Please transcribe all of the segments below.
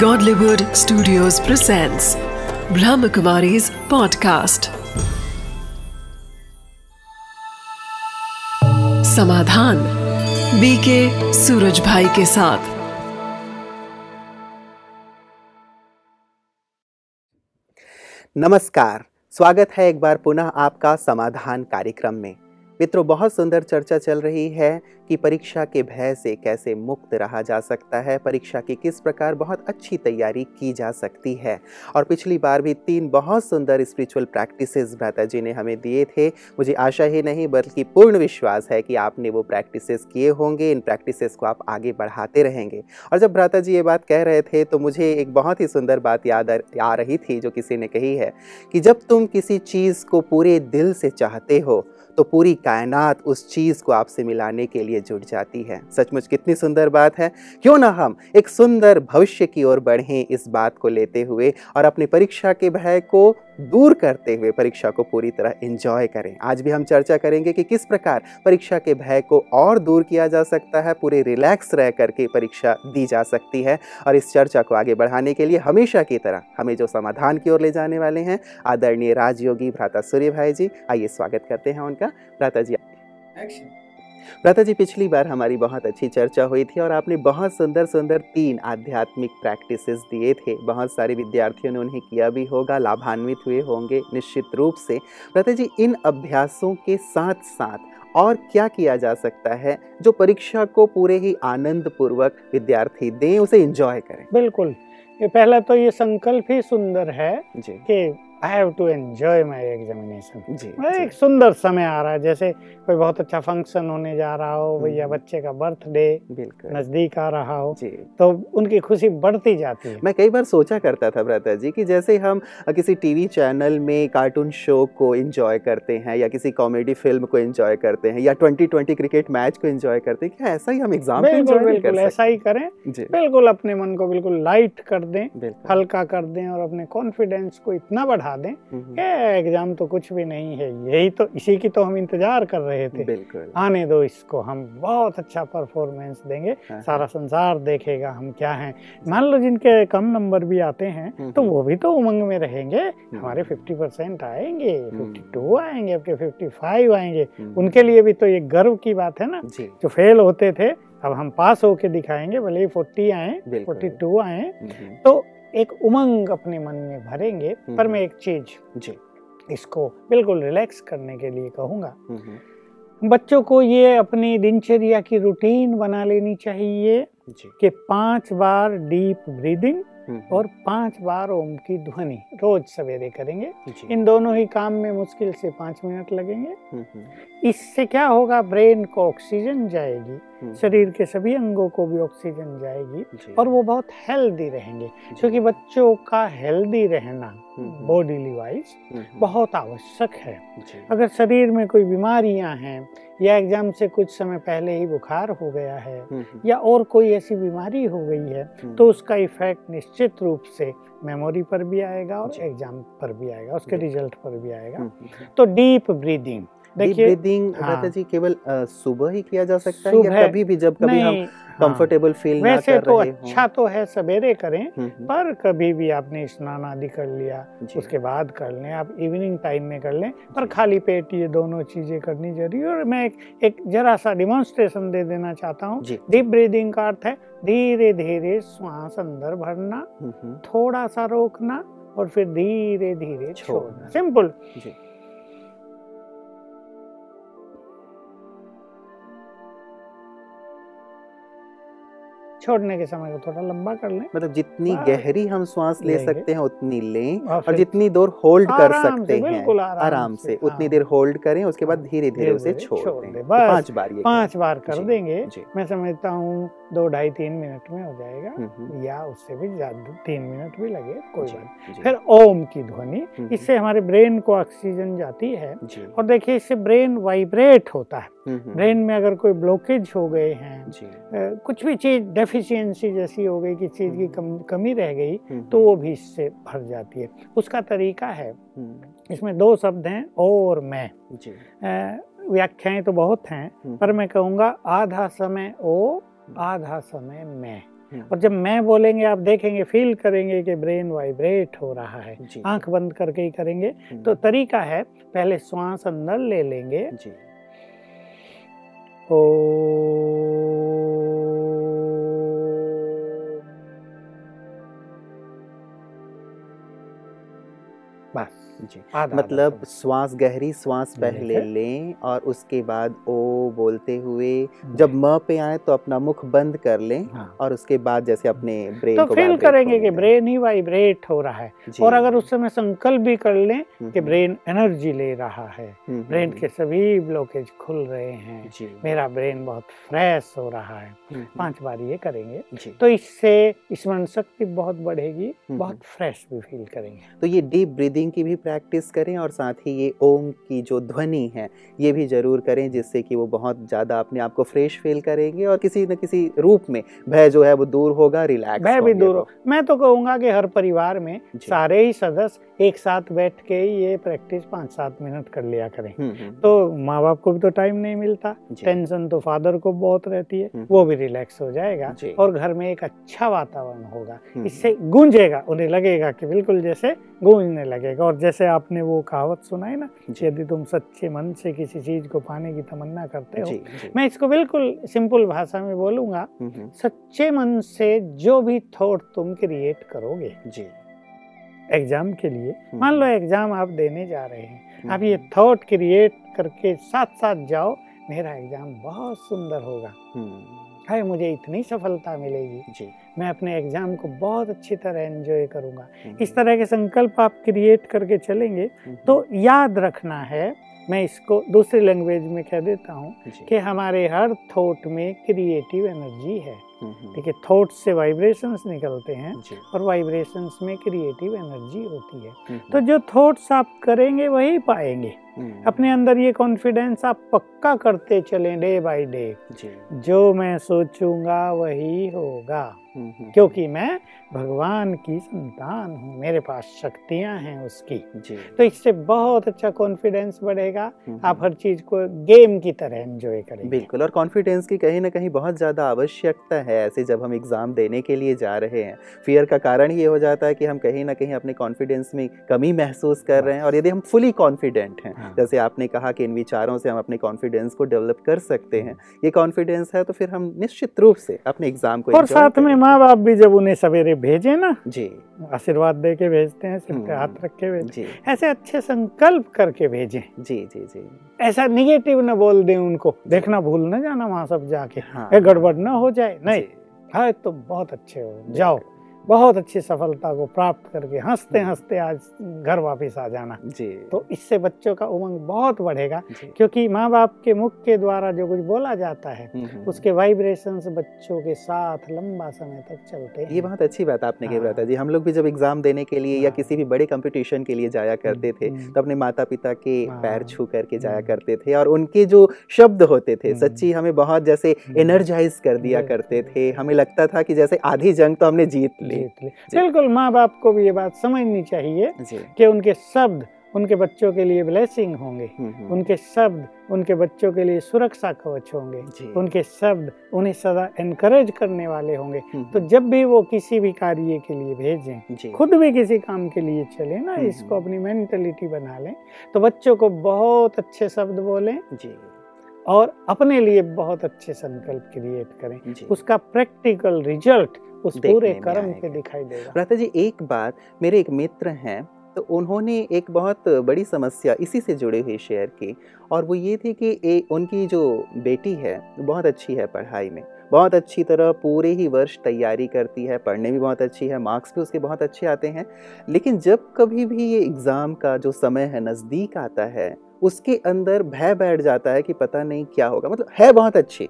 Godlywood studios presents ब्रह्म Kumaris podcast समाधान BK सूरज भाई के साथ। नमस्कार, स्वागत है एक बार पुनः आपका समाधान कार्यक्रम में। मित्रों, बहुत सुंदर चर्चा चल रही है कि परीक्षा के भय से कैसे मुक्त रहा जा सकता है, परीक्षा की किस प्रकार बहुत अच्छी तैयारी की जा सकती है। और पिछली बार भी 3 बहुत सुंदर स्पिरिचुअल प्रैक्टिसेस भ्राता जी ने हमें दिए थे। मुझे आशा ही नहीं बल्कि पूर्ण विश्वास है कि आपने वो प्रैक्टिसेस किए होंगे, इन प्रैक्टिसेस को आप आगे बढ़ाते रहेंगे। और जब भ्राता जी ये बात कह रहे थे तो मुझे एक बहुत ही सुंदर बात याद आ रही थी जो किसी ने कही है कि जब तुम किसी चीज़ को पूरे दिल से चाहते हो तो पूरी कायनात उस चीज़ को आपसे मिलाने के लिए जुट जाती है। सचमुच कितनी सुंदर बात है। क्यों ना हम एक सुंदर भविष्य की ओर बढ़ें इस बात को लेते हुए और अपनी परीक्षा के भय को दूर करते हुए परीक्षा को पूरी तरह एंजॉय करें। आज भी हम चर्चा करेंगे कि किस प्रकार परीक्षा के भय को और दूर किया जा सकता है, पूरे रिलैक्स रह करके परीक्षा दी जा सकती है। और इस चर्चा को आगे बढ़ाने के लिए हमेशा की तरह हमें जो समाधान की ओर ले जाने वाले हैं आदरणीय राजयोगी भ्राता सूर्य भाई जी, आइए स्वागत करते हैं उनका। भ्राता जी एक्शन। भ्राता जी, पिछली बार हमारी बहुत अच्छी चर्चा हुई थी और आपने बहुत सुंदर सुंदर 3 आध्यात्मिक प्रैक्टिसेस दिए थे। बहुत सारे विद्यार्थियों ने उन्हें किया भी होगा, लाभान्वित हुए होंगे निश्चित रूप से। भ्राता जी, इन अभ्यासों के साथ साथ और क्या किया जा सकता है जो परीक्षा को पूरे ही आनंद पूर्वक विद्यार्थी दें, उसे एंजॉय करें? बिल्कुल, ये पहला तो ये संकल्प ही सुंदर है कि I have to enjoy my examination. एक सुंदर समय आ रहा है, जैसे कोई बहुत अच्छा फंक्शन होने जा रहा हो या बच्चे का बर्थडे नजदीक आ रहा हो तो उनकी खुशी बढ़ती जाती है। मैं कई बार सोचा करता था भ्राता जी कि जैसे हम किसी टीवी चैनल में कार्टून शो को एंजॉय करते हैं या किसी कॉमेडी फिल्म को एंजॉय करते हैं या 2020 क्रिकेट मैच को एंजॉय करते हैं, क्या ऐसा ही हम एग्जाम में एंजॉय करें? बिल्कुल ऐसा ही करें। बिल्कुल अपने मन को बिल्कुल लाइट कर दें, हल्का कर दें और अपने कॉन्फिडेंस को इतना दें कि एग्जाम तो कुछ भी नहीं है, यही तो, इसी की तो हम इंतजार कर रहे थे, आने दो इसको, हम बहुत अच्छा परफॉर्मेंस देंगे, सारा संसार देखेगा हम क्या हैं। मान लो जिनके कम नंबर भी आते हैं तो वो भी तो उमंग में रहेंगे, हमारे 50% आएंगे, 52 आएंगे, आपके 55 आएंगे, उनके लिए भी तो ये गर्व की बात है ना। जो फेल होते थे अब हम पास होके दिखाएंगे, भले ही 40 आए 42 आए, तो एक उमंग अपने मन में भरेंगे। पर मैं एक चीज इसको बिल्कुल रिलैक्स करने के लिए कहूँगा, बच्चों को ये अपनी दिनचर्या की रूटीन बना लेनी चाहिए कि 5 बार डीप ब्रीदिंग और 5 बार ओम की ध्वनि रोज सवेरे करेंगे। इन दोनों ही काम में मुश्किल से 5 मिनट लगेंगे। इससे क्या होगा, ब्रेन को ऑक्सीजन जाएगी, शरीर के सभी अंगों को भी ऑक्सीजन जाएगी और वो बहुत हेल्दी रहेंगे, क्योंकि बच्चों का हेल्दी रहना बॉडीली वाइज बहुत आवश्यक है। अगर शरीर में कोई बीमारियां हैं या एग्जाम से कुछ समय पहले ही बुखार हो गया है या और कोई ऐसी बीमारी हो गई है तो उसका इफेक्ट निश्चित रूप से मेमोरी पर भी आएगा और एग्जाम पर भी आएगा, उसके रिजल्ट पर भी आएगा। तो डीप ब्रीदिंग, देखिए ब्रीदिंग भ्राता जी केवल सुबह ही किया जा सकता है या कभी भी जब कभी हम कंफर्टेबल फील ना कर रहे हो? वैसे तो अच्छा तो है सवेरे करें, पर कभी भी आपने स्नान आदि कर लिया उसके बाद कर लें, आप इवनिंग टाइम में कर लें, पर खाली पेट ये दोनों चीजें करनी जरूरी। और मैं एक जरा सा डिमॉन्स्ट्रेशन दे देना चाहता हूँ। डीप ब्रीदिंग का अर्थ है धीरे धीरे श्वास अंदर भरना, थोड़ा सा रोकना और फिर धीरे धीरे छोड़ना। सिंपल। छोड़ने के समय को थोड़ा लंबा कर लें, मतलब जितनी गहरी हम श्वास ले सकते हैं उतनी लें और जितनी दूर होल्ड कर सकते हैं आराम से उतनी देर होल्ड करें, उसके बाद धीरे धीरे उसे छोड़ दें। 5 बार कर देंगे, मैं समझता हूँ 2-2.5-3 मिनट में हो जाएगा या उससे भी ज्यादा, 3 मिनट भी लगे कोई बात। फिर ओम की ध्वनि, इससे हमारे ब्रेन को ऑक्सीजन जाती है और देखिए इससे ब्रेन वाइब्रेट होता है। ब्रेन में अगर कोई ब्लॉकेज हो गए हैं, कुछ भी चीज डेफिशिएंसी जैसी हो गई, किसी चीज की कमी रह गई, तो वो भी इससे भर जाती है। उसका तरीका है, इसमें 2 शब्द हैं, और मैं, व्याख्याएं तो बहुत हैं पर मैं कहूँगा आधा समय ओ आधा समय मैं। और जब मैं बोलेंगे आप देखेंगे फील करेंगे कि ब्रेन वाइब्रेट हो रहा है। आंख बंद करके ही करेंगे। तो तरीका है पहले श्वास अंदर ले लेंगे जी। ओ बस जी, मतलब श्वास गहरी श्वास पहले लें और उसके बाद ओ बोलते हुए जब म पे आए तो अपना मुख बंद कर लें। हाँ। और उसके बाद जैसे अपने ब्रेन तो फील करेंगे कि ब्रेन ही वाइब्रेट हो रहा है। और अगर उस समय संकल्प भी कर लें कि ब्रेन एनर्जी ले रहा है, ब्रेन के सभी ब्लॉकेज खुल रहे हैं, मेरा ब्रेन बहुत फ्रेश हो रहा है, 5 बार ये करेंगे तो इससे स्मरण शक्ति बहुत बढ़ेगी, बहुत फ्रेश भी फील करेंगे। तो ये डीप ब्रीदिंग की भी प्रैक्टिस करें और साथ ही ये ओम की जो ध्वनि है ये भी जरूर करें, जिससे कि वो बहुत ज़्यादा अपने आप को फ्रेश फील करेंगे और किसी न किसी रूप में भय जो है वो दूर होगा, रिलैक्स भय भी दूर हो। मैं तो कहूँगा कि हर परिवार में सारे ही सदस्य एक साथ बैठ के ये प्रैक्टिस 5-7 मिनट कर लिया करें। तो माँ बाप को भी तो टाइम नहीं मिलता, टेंशन तो फादर को बहुत रहती है, वो भी रिलैक्स हो जाएगा और घर में एक अच्छा वातावरण होगा। इससे गूंजेगा, उन्हें लगेगा कि बिल्कुल जैसे गूंजने लगेगा। और जैसे आपने वो कहावत सुनाई ना, यदि तुम सच्चे मन से किसी चीज को पाने की तमन्ना करते हो, मैं इसको बिल्कुल सिंपल भाषा में बोलूंगा, सच्चे मन से जो भी थॉट तुम क्रिएट करोगे जी, एग्जाम के लिए मान लो एग्जाम आप देने जा रहे हैं, आप ये थॉट क्रिएट करके साथ साथ जाओ, मेरा एग्जाम बहुत सुंदर होगा, हाय मुझे इतनी सफलता मिलेगी जी, मैं अपने एग्जाम को बहुत अच्छी तरह एंजॉय करूंगा। इस तरह के संकल्प आप क्रिएट करके चलेंगे तो याद रखना है, मैं इसको दूसरी लैंग्वेज में कह देता हूँ कि हमारे हर थॉट में क्रिएटिव एनर्जी है। देखिए थॉट से वाइब्रेशंस निकलते हैं और वाइब्रेशंस में क्रिएटिव एनर्जी होती है। तो जो थॉट्स आप करेंगे वही पाएंगे। अपने अंदर ये कॉन्फिडेंस आप पक्का करते चलें डे बाय डे, जो मैं सोचूंगा वही होगा, क्योंकि मैं भगवान की संतान हूँ, मेरे पास शक्तियाँ हैं उसकी। तो इससे बहुत अच्छा कॉन्फिडेंस बढ़ेगा, आप हर चीज को गेम की तरह एंजॉय करेंगे। बिल्कुल, और कॉन्फिडेंस की कहीं ना कहीं बहुत ज़्यादा आवश्यकता है। ऐसे जब हम एग्ज़ाम देने के लिए जा रहे हैं, फियर का कारण ये हो जाता है कि हम कहीं ना कहीं अपने कॉन्फिडेंस में कमी महसूस कर रहे हैं। और यदि हम फुली कॉन्फिडेंट हैं, जैसे आपने कहा कि इन विचारों से हम अपने कॉन्फिडेंस को डेवलप कर सकते हैं, ये कॉन्फिडेंस है तो फिर हम निश्चित रूप से अपने एग्ज़ाम को। और साथ में माँ बाप भी जब उन्हें सवेरे भेजें ना जी, आशीर्वाद दे के भेजते हैं, सिर पे हाथ रख के भेजें, ऐसे अच्छे संकल्प करके भेजें जी जी जी, ऐसा निगेटिव ना बोल दें उनको, देखना भूल ना जाना वहाँ सब जाके, गड़बड़ ना हो जाए, नहीं हाँ तुम बहुत अच्छे हो, जाओ बहुत अच्छी सफलता को प्राप्त करके हंसते हंसते आज घर वापस आ जाना जी। तो इससे बच्चों का उमंग बहुत बढ़ेगा, क्योंकि माँ बाप के मुख के द्वारा जो कुछ बोला जाता है उसके वाइब्रेशंस बच्चों के साथ लंबा समय तक चलते हैं। ये बहुत अच्छी बात आपने कही बताया जी। हम लोग भी जब एग्जाम देने के लिए या किसी भी बड़े कम्पिटिशन के लिए जाया करते थे तो अपने माता पिता के पैर छू करके जाया करते थे और उनके जो शब्द होते थे सच्ची हमें बहुत जैसे एनर्जाइज कर दिया करते थे। हमें लगता था कि जैसे आधी जंग तो हमने जीत ली। बिल्कुल, माँ बाप को भी ये बात समझनी चाहिए कि उनके शब्द उनके बच्चों के लिए ब्लेसिंग होंगे, उनके शब्द उनके बच्चों के लिए सुरक्षा कवच होंगे, उनके शब्द उन्हें सदा एनकरेज करने वाले होंगे। तो जब भी वो किसी भी कार्य के लिए भेजें, खुद भी किसी काम के लिए चले ना, इसको अपनी मेंटलिटी बना लें, तो बच्चों को बहुत अच्छे शब्द बोलें और अपने लिए बहुत अच्छे संकल्प क्रिएट करें, उसका प्रैक्टिकल रिजल्ट उस पूरे कर्म पे दिखाई देगा। भ्राता जी एक बात, मेरे एक मित्र हैं तो उन्होंने एक बहुत बड़ी समस्या इसी से जुड़े हुए शेयर की और वो ये थी कि उनकी जो बेटी है बहुत अच्छी है, पढ़ाई में बहुत अच्छी तरह पूरे ही वर्ष तैयारी करती है, पढ़ने भी बहुत अच्छी है, मार्क्स भी उसके बहुत अच्छे आते हैं, लेकिन जब कभी भी ये एग्ज़ाम का जो समय है नज़दीक आता है उसके अंदर भय बैठ जाता है कि पता नहीं क्या होगा। मतलब है बहुत अच्छी,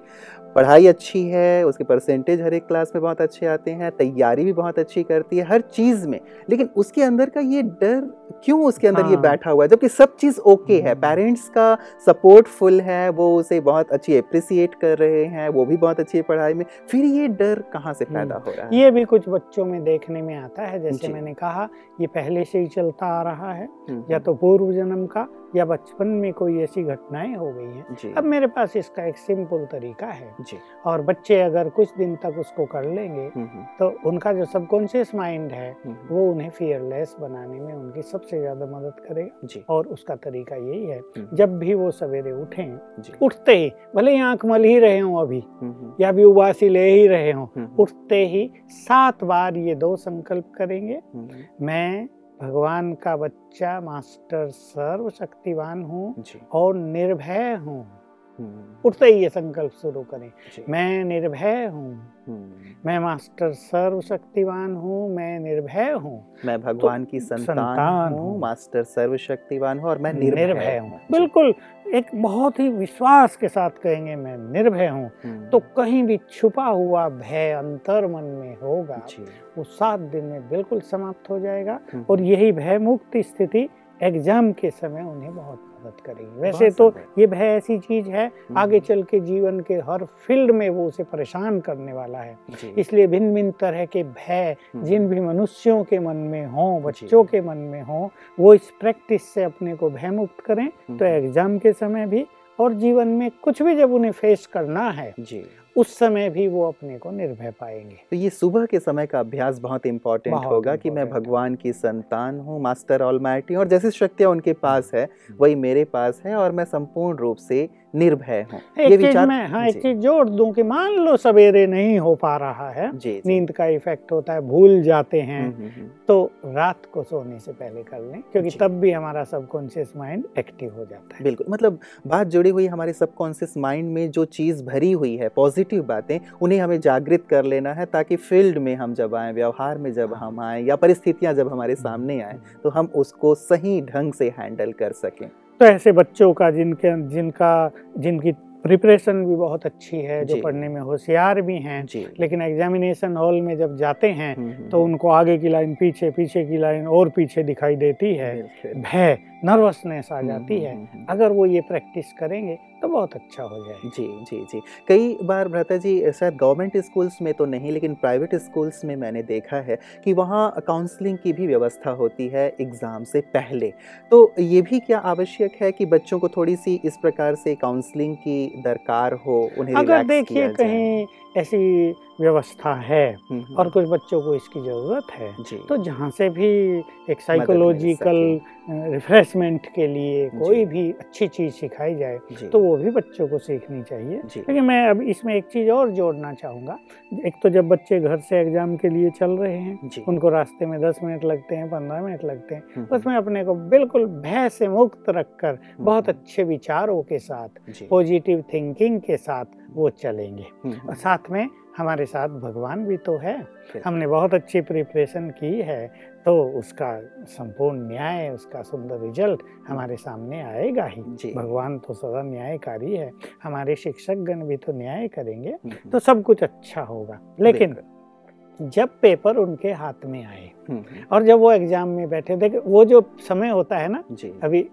पढ़ाई अच्छी है, उसके परसेंटेज हर एक क्लास में बहुत अच्छे आते हैं, तैयारी भी बहुत अच्छी करती है हर चीज़ में, लेकिन उसके अंदर का ये डर क्यों उसके अंदर ये बैठा हुआ है, जबकि सब चीज़ ओके है, पेरेंट्स का सपोर्ट फुल है, वो उसे बहुत अच्छी एप्रिसिएट कर रहे हैं, वो भी बहुत अच्छी है पढ़ाई में, फिर ये डर कहाँ से पैदा हो रहा है? ये भी कुछ बच्चों में देखने में आता है, जैसे मैंने कहा ये पहले से ही चलता आ रहा है, या तो पूर्व जन्म का या बचपन में कोई ऐसी घटनाएं हो गई हैं। अब मेरे पास इसका एक सिंपल तरीका है और बच्चे अगर कुछ दिन तक उसको कर लेंगे तो उनका जो सबकॉन्शियस माइंड है वो उन्हें फियरलेस बनाने में उनकी सबसे ज्यादा मदद करेगा जी। और उसका तरीका यही है जब भी वो सवेरे उठें, उठते ही भले ही आंख मल ही रहे हों अभी या भी उबास ही ले ही रहे हों, उठते ही 7 बार ये 2 संकल्प करेंगे, मैं भगवान का बच्चा मास्टर सर्वशक्तिवान हूँ और निर्भय हूँ। उठते ही ये संकल्प शुरू करें, मैं निर्भय हूँ, मैं मास्टर सर्वशक्तिवान हूँ, मैं निर्भय हूँ, मैं भगवान की संतान हूँ, मास्टर सर्वशक्तिवान हूँ और मैं निर्भय हूँ। बिल्कुल एक बहुत ही विश्वास के साथ कहेंगे मैं निर्भय हूँ तो कहीं भी छुपा हुआ भय अंतर मन में होगा वो 7 दिन में बिल्कुल समाप्त हो जाएगा और यही भय मुक्त स्थिति एग्जाम के समय उन्हें बहुत मदद करेगी। वैसे तो ये भय ऐसी चीज है आगे चल के जीवन के हर फील्ड में वो उसे परेशान करने वाला है, इसलिए भिन्न भिन्न तरह के भय जिन भी मनुष्यों के मन में हों, बच्चों के मन में हों, वो इस प्रैक्टिस से अपने को भय मुक्त करें तो एग्जाम के समय भी और जीवन में कुछ भी जब उन्हें फेस करना है जी उस समय भी वो अपने को निर्भय पाएंगे। तो ये सुबह के समय का अभ्यास बहुत इम्पोर्टेंट होगा कि मैं भगवान की संतान हूँ, मास्टर ऑलमाइटी, और जैसी शक्तियाँ उनके पास है वही मेरे पास है और मैं संपूर्ण रूप से निर्भय हूँ। ये विचार मैं एक चीज जोड़ दूं कि मान लो सवेरे नहीं हो पा रहा है, नींद का इफेक्ट होता है, भूल जाते हैं तो रात को सोने से पहले कर लें क्योंकि तब भी हमारा सबकॉन्शियस माइंड एक्टिव हो जाता है। बिल्कुल, मतलब बात जुड़ी हुई हमारे सबकॉन्शियस माइंड में जो चीज भरी हुई है पॉजिटिव बातें उन्हें हमें जागृत कर लेना है ताकि फील्ड में हम जब आए, व्यवहार में जब हम आए या परिस्थितियां जब हमारे सामने आए तो हम उसको सही ढंग से हैंडल कर सकें। तो ऐसे बच्चों का जिनकी प्रिपरेशन भी बहुत अच्छी है, जो पढ़ने में होशियार भी हैं लेकिन एग्जामिनेशन हॉल में जब जाते हैं तो उनको आगे की लाइन पीछे, पीछे की लाइन और पीछे दिखाई देती है, भय, नर्वसनेस आ जाती है। अगर वो ये प्रैक्टिस करेंगे तो बहुत अच्छा हो जाएगा। जी जी जी, कई बार भ्राता जी शायद गवर्नमेंट स्कूल्स में तो नहीं लेकिन प्राइवेट स्कूल्स में मैंने देखा है कि वहाँ काउंसलिंग की भी व्यवस्था होती है एग्ज़ाम से पहले, तो ये भी क्या आवश्यक है कि बच्चों को थोड़ी सी इस प्रकार से काउंसलिंग की दरकार हो? उन्हें अगर देखिए कहीं ऐसी व्यवस्था है और कुछ बच्चों को इसकी ज़रूरत है तो जहाँ से भी एक साइकोलॉजिकल रिफ्रेशमेंट के लिए कोई भी अच्छी चीज़ सिखाई जाए तो वो भी बच्चों को सीखनी चाहिए। लेकिन मैं अब इसमें एक चीज़ और जोड़ना चाहूँगा, एक तो जब बच्चे घर से एग्ज़ाम के लिए चल रहे हैं उनको रास्ते में 10 मिनट लगते हैं, 15 मिनट लगते हैं, उसमें अपने को बिल्कुल भय से मुक्त रखकर बहुत अच्छे विचारों के साथ, पॉजिटिव थिंकिंग के साथ वो चलेंगे और साथ में हमारे साथ भगवान भी तो है, हमने बहुत अच्छी प्रिपरेशन की है तो उसका संपूर्ण न्याय, उसका सुंदर रिजल्ट हमारे सामने आएगा ही। भगवान तो सदा न्यायकारी है, हमारे शिक्षकगण भी तो न्याय करेंगे तो सब कुछ अच्छा होगा। लेकिन जब पेपर उनके हाथ में आए और जब वो एग्जाम में बैठे, देखे वो जो समय होता है ना, अभी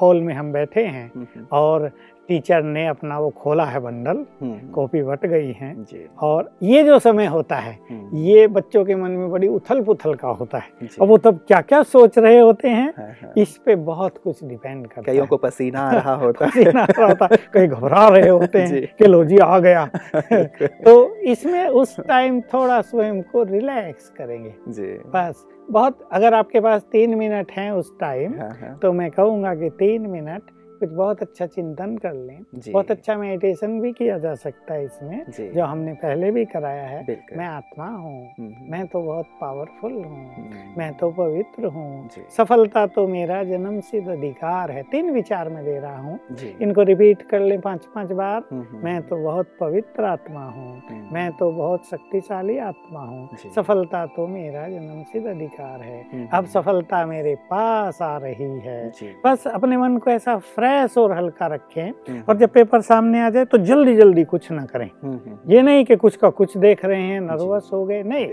हॉल में हम बैठे हैं और टीचर ने अपना वो खोला है बंडल, कॉपी बट गई है और ये जो समय होता है ये बच्चों के मन में बड़ी उथल पुथल का होता है और वो तब क्या क्या सोच रहे होते हैं इस पे बहुत कुछ डिपेंड करता है। कईयों को पसीना आ रहा होता है, कई घबरा रहे होते हैं कि लो जी आ गया तो इसमें उस टाइम थोड़ा स्वयं को रिलैक्स करेंगे बस। बहुत अगर आपके पास 3 मिनट हैं उस टाइम तो मैं कहूँगा कि 3 मिनट कुछ बहुत अच्छा चिंतन कर लें। बहुत अच्छा मेडिटेशन भी किया जा सकता है इसमें, जो हमने पहले भी कराया है, मैं आत्मा हूँ, मैं तो बहुत पावरफुल हूँ, मैं तो पवित्र हूँ, सफलता तो मेरा जन्म सिद्ध अधिकार है, 3 विचार में दे रहा हूँ, इनको रिपीट कर लें 5-5 बार। मैं तो बहुत पवित्र आत्मा हूँ, मैं तो बहुत शक्तिशाली आत्मा हूँ, सफलता तो मेरा जन्म सिद्ध अधिकार है, अब सफलता मेरे पास आ रही है। बस अपने मन को ऐसा और हल्का रखें और जब पेपर सामने आ जाए तो जल्दी जल्दी कुछ ना करें, ये नहीं कि कुछ का कुछ देख रहे हैं, नर्वस हो गए, नहीं,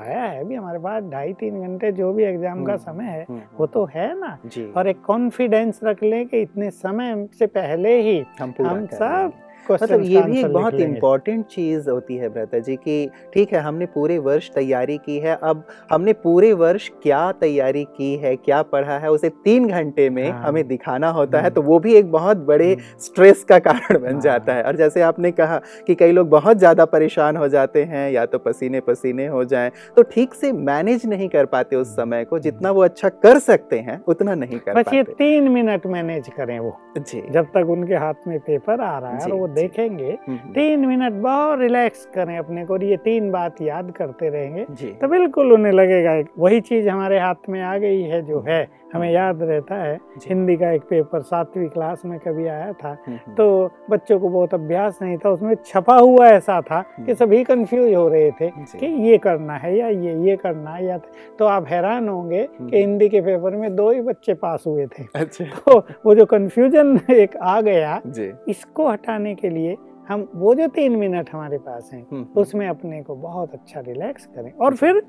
आया है भी हमारे पास 2.5-3 घंटे जो भी एग्जाम का समय है वो तो है ना, और एक कॉन्फिडेंस रख लें कि इतने समय से पहले ही हम सब मतलब ये भी एक बहुत इम्पोर्टेंट चीज़ होती है भ्राता जी कि ठीक है हमने पूरे वर्ष तैयारी की है, अब हमने पूरे वर्ष क्या तैयारी की है, क्या पढ़ा है, उसे 3 घंटे में हमें दिखाना होता है, तो वो भी एक बहुत बड़े स्ट्रेस का कारण बन जाता है। और जैसे आपने कहा कि कई लोग बहुत ज़्यादा परेशान हो जाते हैं या तो पसीने पसीने हो जाएं, तो ठीक से मैनेज नहीं कर पाते उस समय को, जितना वो अच्छा कर सकते हैं उतना नहीं कर पाते। बस ये 3 मिनट मैनेज करें वो जी, जब तक उनके हाथ में पेपर आ रहा है वो देखेंगे 3 मिनट बहुत रिलैक्स करें अपने को, ये 3 बात याद करते रहेंगे तो बिल्कुल उन्हें लगेगा वही चीज़ हमारे हाथ में आ गई है जो है हमें याद रहता है। हिंदी का एक पेपर 7वीं क्लास में कभी आया था, तो बच्चों को बहुत अभ्यास नहीं था, उसमें छपा हुआ ऐसा था कि सभी कंफ्यूज हो रहे थे कि ये करना है या ये करना है या, तो आप हैरान होंगे कि हिंदी के पेपर में 2 ही बच्चे पास हुए थे। तो वो जो कंफ्यूजन एक आ गया, इसको हटाने के लिए हम वो जो 3 मिनट हमारे पास हैं उसमें अपने को बहुत अच्छा रिलैक्स करें और फिर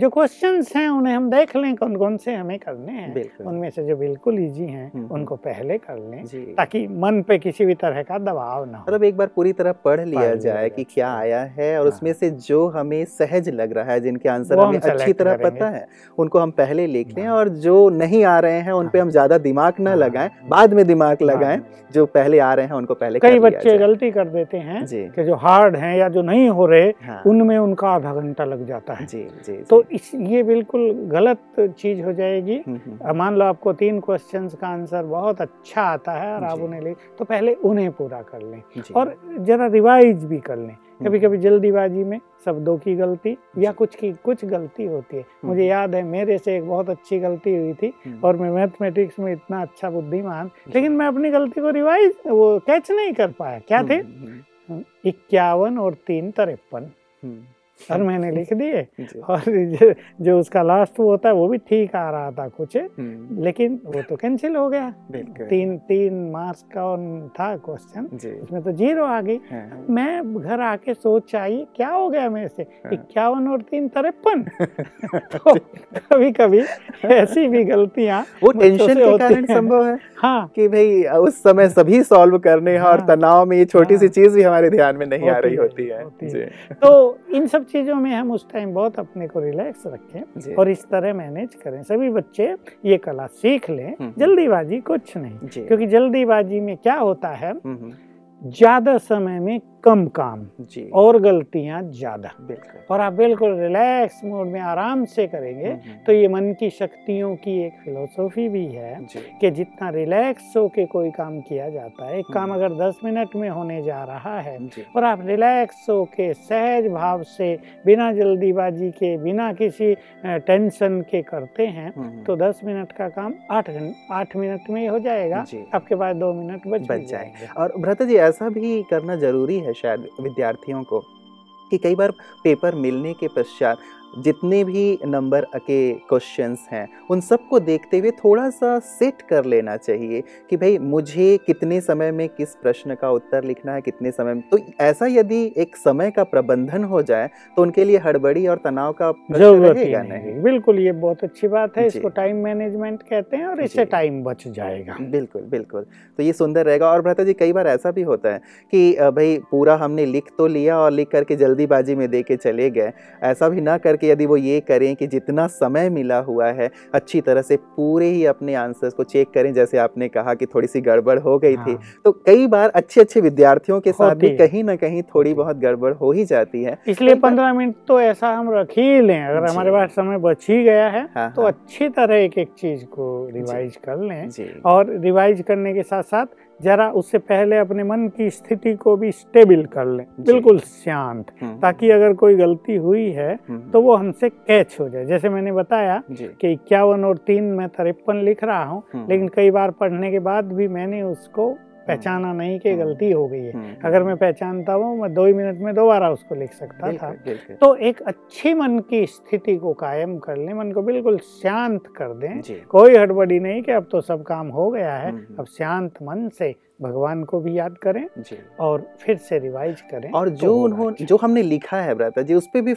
जो क्वेश्चंस हैं उन्हें हम देख लें कौन कौन से हमें करने हैं, उनमें से जो बिल्कुल इजी हैं उनको पहले कर लें ताकि मन पे किसी भी तरह का दबाव ना हो। मतलब एक बार पूरी तरह पढ़ लिया जाए कि क्या आया है और उसमें से जो हमें सहज लग रहा है, जिनके आंसर हमें अच्छी तरह पता है उनको हम पहले लिख लें, और जो नहीं आ रहे हैं उन पर हम ज़्यादा दिमाग ना लगाएं, बाद में दिमाग लगाएं, जो पहले आ रहे हैं उनको पहले। कई बच्चे गलती देते हैं कि जो हार्ड हैं या जो नहीं हो रहे उनमें उनका आधा घंटा लग जाता है। जी, तो ये बिल्कुल गलत चीज हो जाएगी। मान लो आपको 3 क्वेश्चंस का आंसर बहुत अच्छा आता है और आप उन्हें ले, तो पहले उन्हें पूरा कर लें और जरा रिवाइज भी कर लें। कभी कभी जल्दीबाजी में शब्दों की गलती या कुछ गलती होती है। मुझे याद है मेरे से एक बहुत अच्छी गलती हुई थी और मैं मैथमेटिक्स में इतना अच्छा बुद्धिमान, लेकिन मैं अपनी गलती को रिवाइज वो कैच नहीं कर पाया। क्या थे 51 और 3 53 और मैंने लिख दिए, और जो उसका लास्ट वो होता है वो भी ठीक आ रहा था कुछ, लेकिन वो तो कैंसिल हो गया। 3 मार्क्स का और था क्वेश्चन, उसमें तो 0 आ गई। मैं घर आके सोच आई क्या हो गया मेरे से, 51 और 3 53 तो कभी कभी ऐसी भी गलतियाँ वो टेंशन के कारण संभव है। हाँ कि भाई उस समय सभी सॉल्व करने हैं और तनाव में ये छोटी सी चीज भी हमारे ध्यान में नहीं आ रही होती है, तो इन सब चीज़ों में हम उस टाइम बहुत अपने को रिलैक्स रखें और इस तरह मैनेज करें। सभी बच्चे ये कला सीख लें, जल्दीबाजी कुछ नहीं, क्योंकि जल्दीबाजी में क्या होता है ज़्यादा समय में कम काम और गलतियाँ ज़्यादा। और आप बिल्कुल रिलैक्स मोड में आराम से करेंगे तो ये मन की शक्तियों की एक फिलोसॉफी भी है कि जितना रिलैक्स हो के कोई काम किया जाता है, एक काम अगर 10 मिनट में होने जा रहा है और आप रिलैक्स हो के सहज भाव से बिना जल्दीबाजी के बिना किसी टेंशन के करते हैं तो 10 मिनट का काम 8 मिनट में हो जाएगा, आपके पास 2 मिनट बच जाएंगे। और भ्राता जी ऐसा भी करना ज़रूरी है शायद विद्यार्थियों को कि कई बार पेपर मिलने के पश्चात जितने भी नंबर के क्वेश्चंस हैं उन सबको देखते हुए थोड़ा सा सेट कर लेना चाहिए कि भाई मुझे कितने समय में किस प्रश्न का उत्तर लिखना है, कितने समय में। तो ऐसा यदि एक समय का प्रबंधन हो जाए तो उनके लिए हड़बड़ी और तनाव का जरूरत ही नहीं। बिल्कुल ये बहुत अच्छी बात है, इसको टाइम मैनेजमेंट कहते हैं और इससे टाइम बच जाएगा। बिल्कुल बिल्कुल, तो ये सुंदर रहेगा। और भ्राता जी कई बार ऐसा भी होता है कि भाई पूरा हमने लिख तो लिया और लिख करके जल्दीबाजी में दे के चले गए, ऐसा भी ना करके यदि वो ये करें कि जितना समय मिला हुआ है अच्छी तरह से पूरे ही अपने आंसर्स को चेक करें। जैसे आपने कहा कि थोड़ी सी गड़बड़ हो गई थी, तो कई बार अच्छे अच्छे विद्यार्थियों के साथ भी कहीं ना कहीं थोड़ी बहुत गड़बड़ हो ही जाती है, इसलिए 15 मिनट तो ऐसा हम रख ही लें। अगर हमारे पास समय बच ही गया है तो अच्छी तरह एक एक चीज को रिवाइज कर लें, और रिवाइज करने के साथ साथ जरा उससे पहले अपने मन की स्थिति को भी स्टेबल कर लें, बिल्कुल शांत, ताकि अगर कोई गलती हुई है तो वो हमसे कैच हो जाए। जैसे मैंने बताया कि 51 और 3 मैं 53 लिख रहा हूँ, लेकिन कई बार पढ़ने के बाद भी मैंने उसको पहचाना नहीं कि गलती हो गई है। अगर मैं पहचानता हूँ मैं 2 मिनट में दोबारा उसको लिख सकता था। तो एक अच्छी मन की स्थिति को कायम कर लें, मन को बिल्कुल शांत कर दें, कोई हड़बड़ी नहीं कि अब तो सब काम हो गया है, अब शांत मन से भगवान को भी याद करें और फिर से रिवाइज करें। और जो उन्होंने जो हमने लिखा है भ्राता जी उस पर भी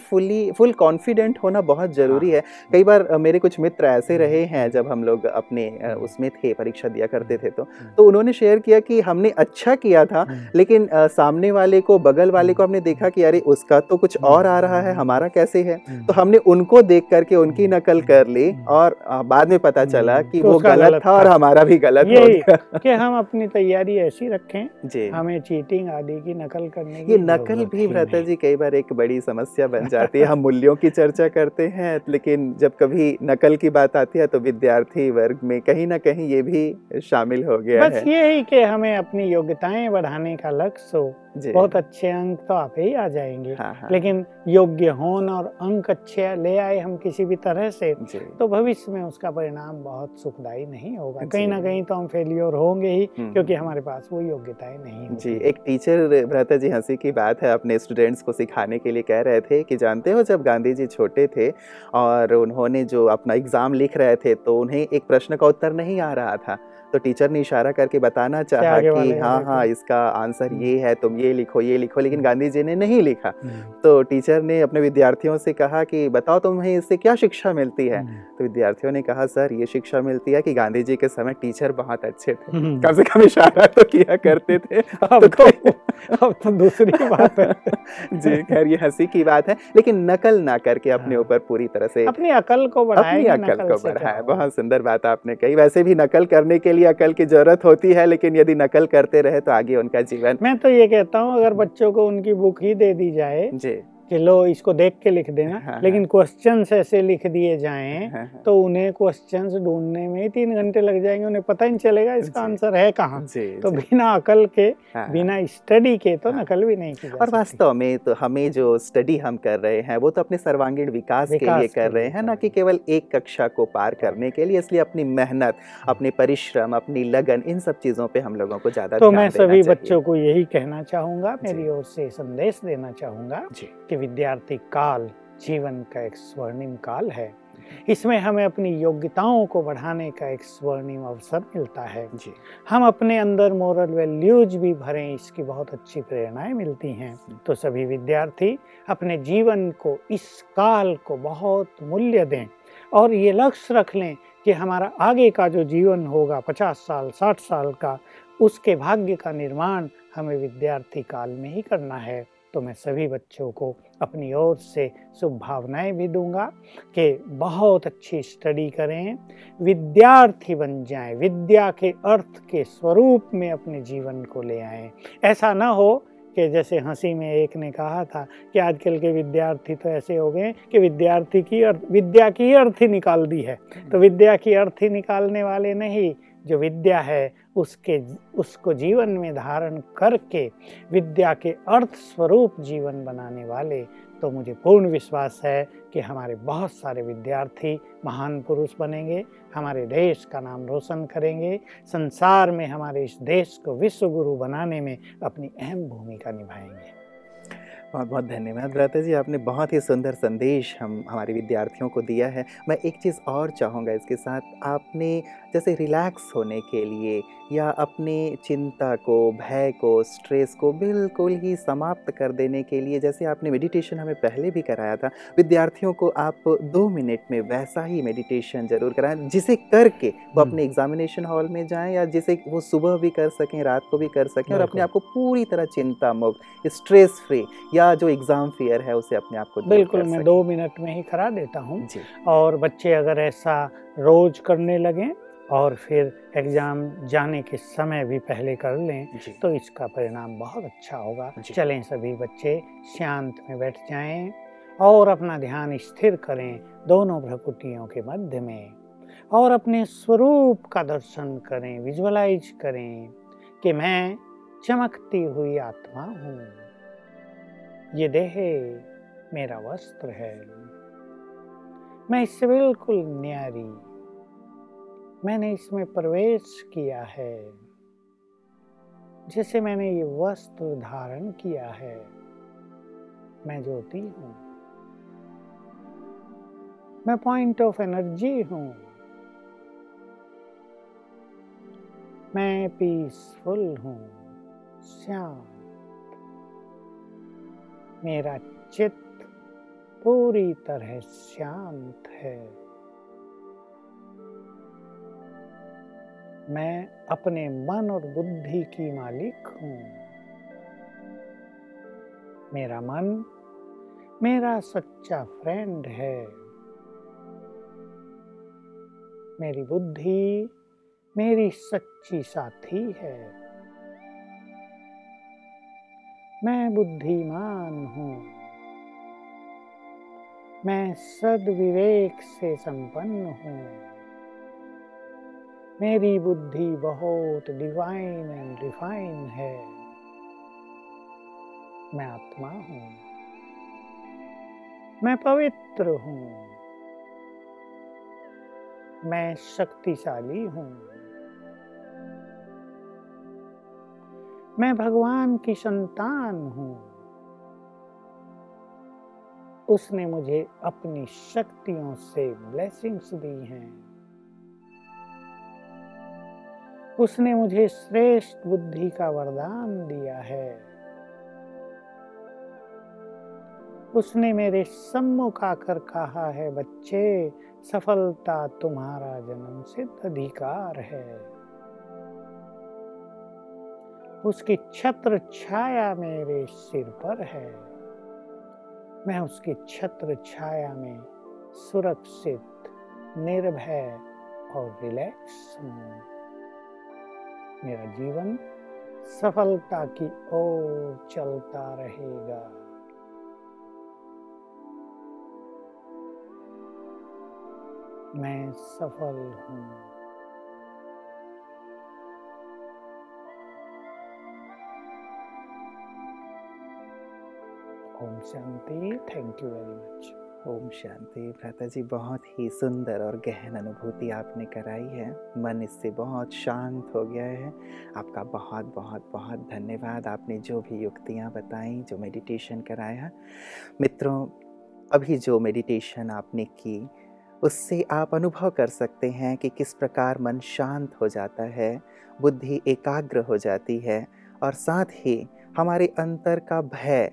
फुल कॉन्फिडेंट होना बहुत ज़रूरी है। कई बार मेरे कुछ मित्र ऐसे रहे हैं जब हम लोग अपने उसमें थे परीक्षा दिया करते थे तो उन्होंने शेयर किया कि हमने अच्छा किया था लेकिन सामने वाले को बगल वाले को हमने देखा कि अरे उसका तो कुछ और आ रहा है हमारा कैसे है, तो हमने उनको देख करके उनकी नकल कर ली और बाद में पता चला कि वो गलत था और हमारा भी गलत हो गया। कि हम अपनी तैयारी ऐसी रखें हमें चीटिंग आदि की नकल करने की, ये नकल भी भ्राता जी कई बार एक बड़ी समस्या बन जाती है। हम मूल्यों की चर्चा करते हैं लेकिन जब कभी नकल की बात आती है तो विद्यार्थी वर्ग में कहीं ना कहीं ये भी शामिल हो गया है। बस यही कि हमें अपनी योग्यताएं बढ़ाने का लक्ष्य हो, बहुत अच्छे अंक तो आप ही आ जाएंगे लेकिन योग्य होना और अंक अच्छे ले आए हम किसी भी तरह से तो भविष्य में उसका परिणाम बहुत सुखदायी नहीं होगा, कहीं ना कहीं तो हम फेलियर होंगे ही क्योंकि हमारे पास वो योग्यताएं नहीं है। जी एक टीचर भ्राता जी हंसी की बात है अपने स्टूडेंट्स को सिखाने के लिए कह रहे थे कि जानते हो जब गांधी जी छोटे थे और उन्होंने जो अपना एग्जाम लिख रहे थे तो उन्हें एक प्रश्न का उत्तर नहीं आ रहा था तो टीचर ने इशारा करके बताना चाहा कि हाँ हाँ इसका आंसर ये है तुम ये लिखो लेकिन गांधी जी ने नहीं लिखा। तो टीचर ने अपने विद्यार्थियों से कहा कि बताओ तुम्हें इससे क्या शिक्षा मिलती है, तो विद्यार्थियों ने कहा सर ये शिक्षा मिलती है कि गांधी जी के समय टीचर बहुत अच्छे थे, कम से कम इशारा तो किया करते थे। अब तो दूसरी बात है जी। खैर ये हंसी की बात है लेकिन नकल ना करके अपने ऊपर पूरी तरह से अपनी अकल को बढ़ाए। बहुत सुंदर बात आपने कही। वैसे भी नकल करने के अकल की जरूरत होती है लेकिन यदि नकल करते रहे तो आगे उनका जीवन। मैं तो ये कहता हूँ अगर बच्चों को उनकी बुक ही दे दी जाए कि लो इसको देख के लिख देना लेकिन क्वेश्चंस ऐसे लिख दिए जाएं तो उन्हें क्वेश्चंस ढूंढने में ही 3 घंटे लग जाएंगे, उन्हें पता ही नहीं चलेगा इसका आंसर है कहाँ। तो बिना अकल के बिना स्टडी के तो नकल भी नहीं की जा सकती। और वास्तव में तो हमें जो स्टडी हम कर रहे हैं वो तो अपने सर्वांगीण विकास के लिए कर रहे हैं, ना कि केवल एक कक्षा को पार करने के लिए। इसलिए अपनी मेहनत अपने परिश्रम अपनी लगन इन सब चीज़ों पर हम लोगों को ज़्यादा। तो मैं सभी बच्चों को यही कहना चाहूँगा, मेरी ओर से संदेश देना चाहूँगा कि विद्यार्थी काल जीवन का एक स्वर्णिम काल है, इसमें हमें अपनी योग्यताओं को बढ़ाने का एक स्वर्णिम अवसर मिलता है। हम अपने अंदर मोरल वैल्यूज भी भरें, इसकी बहुत अच्छी प्रेरणाएं मिलती हैं। तो सभी विद्यार्थी अपने जीवन को इस काल को बहुत मूल्य दें और ये लक्ष्य रख लें कि हमारा आगे का जो जीवन होगा 50 साल 60 साल का, उसके भाग्य का निर्माण हमें विद्यार्थी काल में ही करना है। तो मैं सभी बच्चों को अपनी ओर से शुभभावनाएँ भी दूंगा कि बहुत अच्छी स्टडी करें, विद्यार्थी बन जाएं, विद्या के अर्थ के स्वरूप में अपने जीवन को ले आएं। ऐसा ना हो कि जैसे हंसी में एक ने कहा था कि आजकल के विद्यार्थी तो ऐसे हो गए कि विद्या की अर्थ ही निकाल दी है। तो विद्या की अर्थ ही निकालने वाले नहीं, जो विद्या है उसको जीवन में धारण करके विद्या के अर्थ स्वरूप जीवन बनाने वाले। तो मुझे पूर्ण विश्वास है कि हमारे बहुत सारे विद्यार्थी महान पुरुष बनेंगे, हमारे देश का नाम रोशन करेंगे, संसार में हमारे इस देश को विश्व गुरु बनाने में अपनी अहम भूमिका निभाएंगे। बहुत बहुत धन्यवाद भ्राता जी, आपने बहुत ही सुंदर संदेश हमारे विद्यार्थियों को दिया है। मैं एक चीज़ और चाहूँगा इसके साथ, आपने जैसे रिलैक्स होने के लिए या अपने चिंता को भय को स्ट्रेस को बिल्कुल ही समाप्त कर देने के लिए जैसे आपने मेडिटेशन हमें पहले भी कराया था, विद्यार्थियों को आप 2 मिनट में वैसा ही मेडिटेशन ज़रूर कराएं जिसे करके वो अपने एग्जामिनेशन हॉल में जाएं या जिसे वो सुबह भी कर सकें रात को भी कर सकें और अपने आप को पूरी तरह चिंता मुक्त स्ट्रेस फ्री या जो एग्ज़ाम फियर है उसे अपने आप को बिल्कुल मैं 2 मिनट में ही करा देता हूँ। और बच्चे अगर ऐसा रोज़ करने लगें और फिर एग्ज़ाम जाने के समय भी पहले कर लें तो इसका परिणाम बहुत अच्छा होगा। चलें सभी बच्चे शांत में बैठ जाएं और अपना ध्यान स्थिर करें दोनों भ्रकुटियों के मध्य में और अपने स्वरूप का दर्शन करें, विजुअलाइज करें कि मैं चमकती हुई आत्मा हूँ, ये देह मेरा वस्त्र है, मैं इससे बिल्कुल न्यारी, मैंने इसमें प्रवेश किया है, जैसे मैंने ये वस्त्र धारण किया है, मैं ज्योति हूँ, मैं पॉइंट ऑफ एनर्जी हूँ, मैं पीसफुल हूँ, शांत, मेरा चित्त पूरी तरह शांत है। मैं अपने मन और बुद्धि की मालिक हूँ। मेरा मन मेरा सच्चा फ्रेंड है। मेरी बुद्धि मेरी सच्ची साथी है। मैं बुद्धिमान हूँ। मैं सद्विवेक से संपन्न हूँ। मेरी बुद्धि बहुत डिवाइन एंड रिफाइन है। मैं आत्मा हूँ। मैं पवित्र हूँ। मैं शक्तिशाली हूँ। मैं भगवान की संतान हूँ। उसने मुझे अपनी शक्तियों से ब्लेसिंग्स दी हैं। उसने मुझे श्रेष्ठ बुद्धि का वरदान दिया है। उसने मेरे सम्मुख आकर कहा है, बच्चे, सफलता तुम्हारा जन्मसिद्ध अधिकार है। उसकी छत्र छाया मेरे सिर पर है। मैं उसकी छत्र छाया में सुरक्षित, निर्भय और रिलैक्स हूँ। मेरा जीवन सफलता की ओर चलता रहेगा। मैं सफल हूँ। ओम शांति। Thank you very much. ओम शांति। भ्राता जी, बहुत ही सुंदर और गहन अनुभूति आपने कराई है। मन इससे बहुत शांत हो गया है। आपका बहुत बहुत बहुत धन्यवाद। आपने जो भी युक्तियाँ बताई, जो मेडिटेशन कराया। मित्रों, अभी जो मेडिटेशन आपने की, उससे आप अनुभव कर सकते हैं कि किस प्रकार मन शांत हो जाता है, बुद्धि एकाग्र हो जाती है और साथ ही हमारे अंतर का भय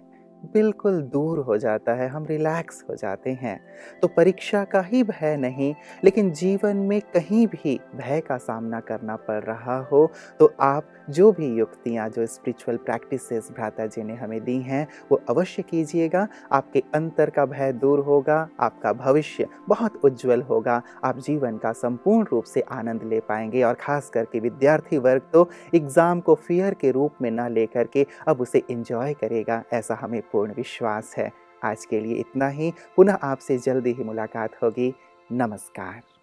बिल्कुल दूर हो जाता है। हम रिलैक्स हो जाते हैं। तो परीक्षा का ही भय नहीं, लेकिन जीवन में कहीं भी भय का सामना करना पड़ रहा हो, तो आप जो भी युक्तियाँ, जो स्पिरिचुअल प्रैक्टिसेस भ्राता जी ने हमें दी हैं, वो अवश्य कीजिएगा। आपके अंतर का भय दूर होगा। आपका भविष्य बहुत उज्जवल होगा। आप जीवन का संपूर्ण रूप से आनंद ले पाएंगे। और ख़ास करके विद्यार्थी वर्ग तो एग्ज़ाम को फियर के रूप में ना ले करके अब उसे एंजॉय करेगा, ऐसा हमें पूर्ण विश्वास है। आज के लिए इतना ही। पुनः आपसे जल्दी ही मुलाकात होगी। नमस्कार।